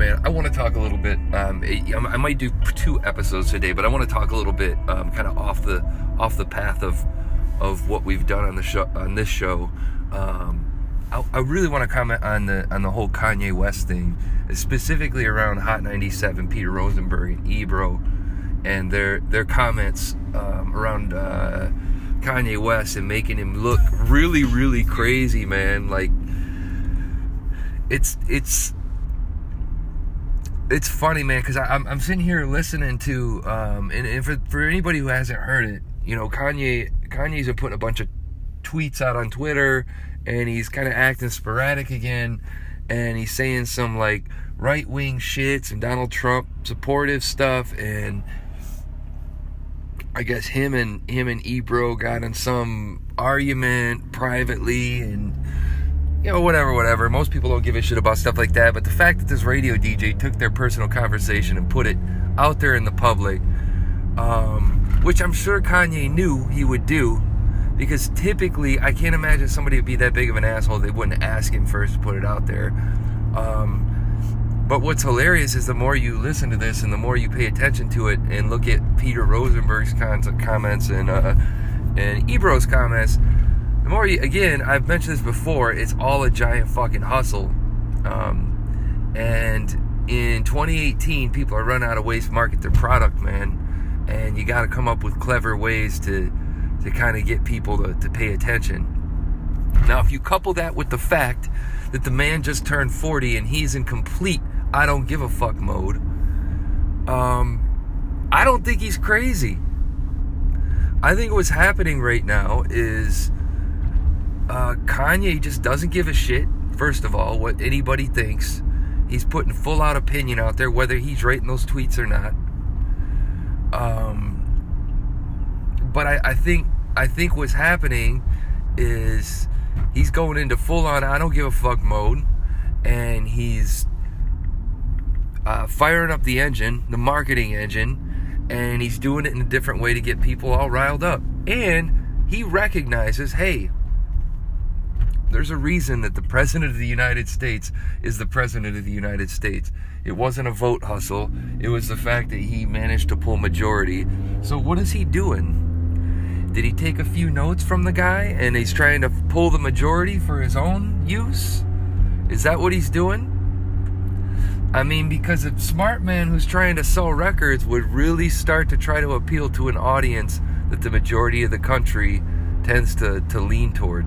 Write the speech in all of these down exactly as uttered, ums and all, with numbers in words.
man, I want to talk a little bit. Um, I might do two episodes today, but I want to talk a little bit, um, kind of off the off the path of of what we've done on the show, on this show. Um, I, I really want to comment on the on the whole Kanye West thing, specifically around Hot ninety-seven, Peter Rosenberg, and Ebro, and their their comments um, around uh, Kanye West and making him look really, really crazy, man. Like, it's it's. It's funny, man, because I'm I'm sitting here listening to, um, and, and for for anybody who hasn't heard it, you know, Kanye Kanye's been putting a bunch of tweets out on Twitter, and he's kind of acting sporadic again, and he's saying some like right wing shits and Donald Trump supportive stuff, and I guess him and him and Ebro got in some argument privately, and. You know, whatever, whatever. Most people don't give a shit about stuff like that. But the fact that this radio D J took their personal conversation and put it out there in the public, um, which I'm sure Kanye knew he would do, because typically I can't imagine somebody would be that big of an asshole they wouldn't ask him first to put it out there. Um, but what's hilarious is the more you listen to this and the more you pay attention to it and look at Peter Rosenberg's comments and uh, and Ebro's comments. More, again, I've mentioned this before, it's all a giant fucking hustle. Um, and in twenty eighteen, people are running out of ways to market their product, man. And you got to come up with clever ways to, to kind of get people to, to pay attention. Now, if you couple that with the fact that the man just turned forty and he's in complete I don't give a fuck mode, um, I don't think he's crazy. I think what's happening right now is... Uh, Kanye just doesn't give a shit, first of all, what anybody thinks. He's putting full-out opinion out there, whether he's writing those tweets or not. Um, but I, I think I think what's happening is he's going into full-on I don't give a fuck mode, and he's uh, firing up the engine, the marketing engine, and he's doing it in a different way to get people all riled up. And he recognizes, hey, there's a reason that the President of the United States is the President of the United States. It wasn't a vote hustle. It was the fact that he managed to pull majority. So what is he doing? Did he take a few notes from the guy and he's trying to pull the majority for his own use? Is that what he's doing? I mean, because a smart man who's trying to sell records would really start to try to appeal to an audience that the majority of the country tends to, to lean toward.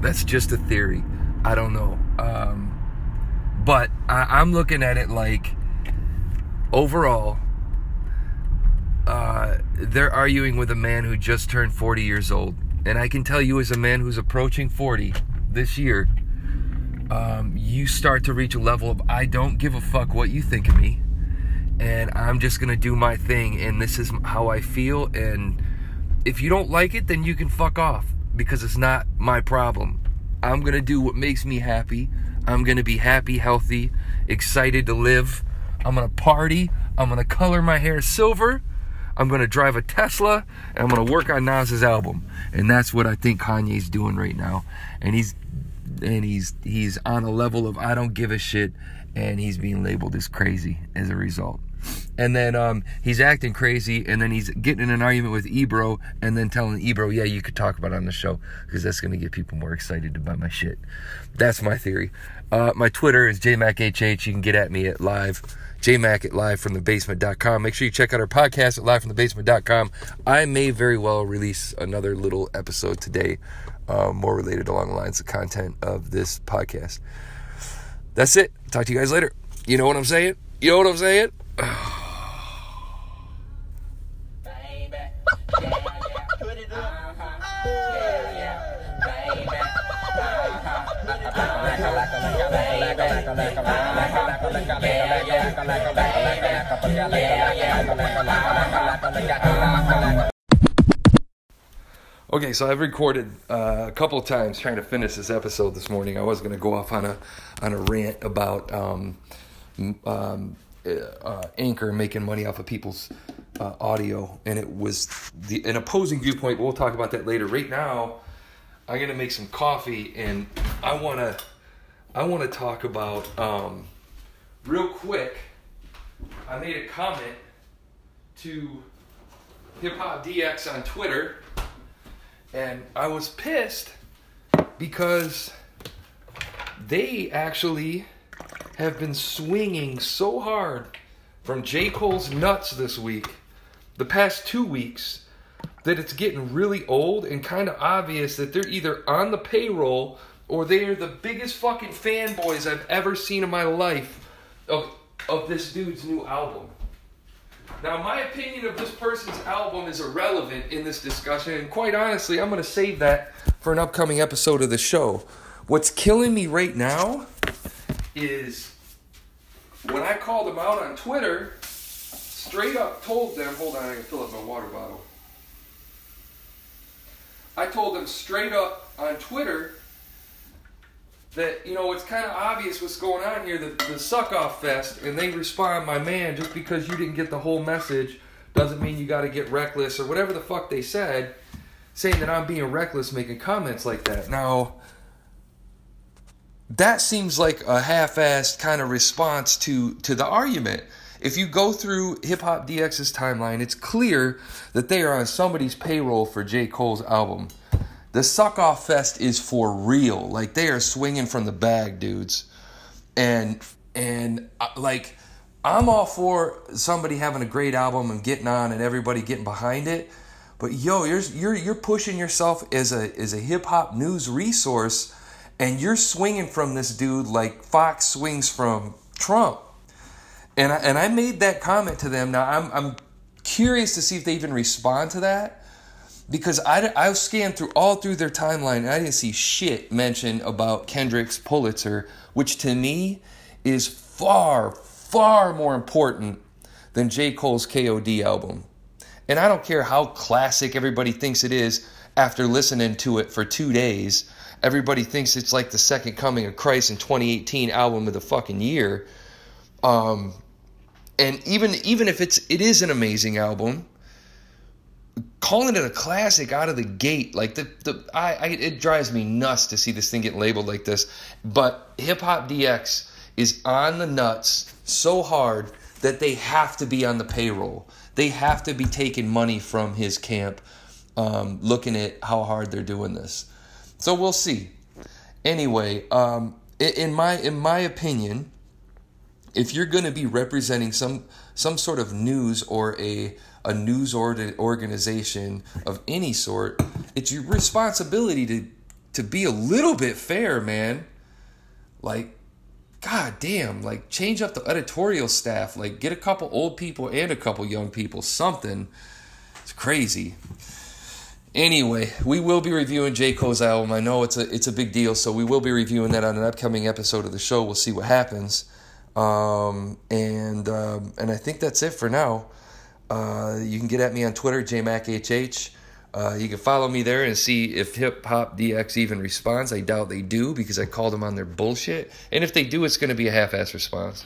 That's just a theory. I don't know. Um, but I, I'm looking at it like, overall, uh, they're arguing with a man who just turned forty years old. And I can tell you, as a man who's approaching forty this year, um, you start to reach a level of, I don't give a fuck what you think of me. And I'm just going to do my thing. And this is how I feel. And if you don't like it, then you can fuck off. Because it's not my problem. I'm going to do what makes me happy. I'm going to be happy, healthy, excited to live. I'm going to party. I'm going to color my hair silver. I'm going to drive a Tesla. And I'm going to work on Nas's album. And that's what I think Kanye's doing right now. And he's and he's he's on a level of I don't give a shit. And he's being labeled as crazy as a result. And then um, he's acting crazy, and then he's getting in an argument with Ebro, and then telling Ebro, yeah, you could talk about it on the show, because that's going to get people more excited about my shit. That's my theory. Uh, my Twitter is jmachhh. You can get at me at live, jmac at live from the basement dot com. Make sure you check out our podcast at live from the basement dot com. I may very well release another little episode today, uh, more related along the lines of content of this podcast. That's it. Talk to you guys later. You know what I'm saying? You know what I'm saying? Baby, put it up. Okay, so I've recorded uh, a couple of times trying to finish this episode this morning. I was going to go off on a on a rant about um um. Uh, Anchor making money off of people's uh, audio, and it was the an opposing viewpoint. We'll talk about that later. Right now, I'm gonna make some coffee, and I wanna I wanna talk about um, real quick, I made a comment to HipHopDX on Twitter, and I was pissed because they actually have been swinging so hard from J. Cole's nuts this week, the past two weeks, that it's getting really old and kind of obvious that they're either on the payroll or they are the biggest fucking fanboys I've ever seen in my life of, of this dude's new album. Now, my opinion of this person's album is irrelevant in this discussion, and quite honestly, I'm going to save that for an upcoming episode of the show. What's killing me right now is when I called them out on Twitter, straight up told them, hold on, I can fill up my water bottle. I told them straight up on Twitter that, you know, it's kind of obvious what's going on here, the, the suck-off fest, and they respond, my man, just because you didn't get the whole message doesn't mean you got to get reckless, or whatever the fuck they said, saying that I'm being reckless making comments like that. Now, that seems like a half-assed kind of response to, to the argument. If you go through HipHopDX's timeline, it's clear that they are on somebody's payroll for J. Cole's album. The suck-off fest is for real. Like, they are swinging from the bag, dudes. And, and like, I'm all for somebody having a great album and getting on and everybody getting behind it. But, yo, you're you're, you're pushing yourself as a, as a hip-hop news resource, and you're swinging from this dude like Fox swings from Trump. And I, and I made that comment to them. Now, I'm I'm curious to see if they even respond to that, because I, I scanned through all through their timeline, and I didn't see shit mentioned about Kendrick's Pulitzer, which to me is far, far more important than J. Cole's K O D album. And I don't care how classic everybody thinks it is after listening to it for two days. Everybody thinks it's like the second coming of Christ in twenty eighteen album of the fucking year. Um... And even even if it's it is an amazing album, calling it a classic out of the gate, like the the I, I it drives me nuts to see this thing get labeled like this. But HipHopDX is on the nuts so hard that they have to be on the payroll. They have to be taking money from his camp. Um, looking at how hard they're doing this, so we'll see. Anyway, um, in my in my opinion, if you're going to be representing some some sort of news or a a news or organization of any sort, it's your responsibility to to be a little bit fair, man. Like, goddamn, like change up the editorial staff. Like, get a couple old people and a couple young people. Something. It's crazy. Anyway, we will be reviewing J. Cole's album. I know it's a it's a big deal, so we will be reviewing that on an upcoming episode of the show. We'll see what happens. Um, and, um, and I think that's it for now. Uh, you can get at me on Twitter, J Mac H H. Uh, you can follow me there and see if HipHopDX even responds. I doubt they do because I called them on their bullshit. And if they do, it's going to be a half-ass response.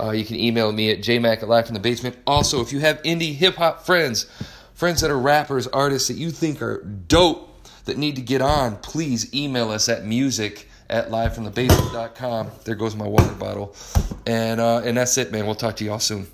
Uh, you can email me at J Mac at Live From The Basement. Also, if you have indie hip-hop friends, friends that are rappers, artists that you think are dope, that need to get on, please email us at music at live from the basement dot com. There goes my water bottle. And uh, and that's it, man. We'll talk to y'all soon.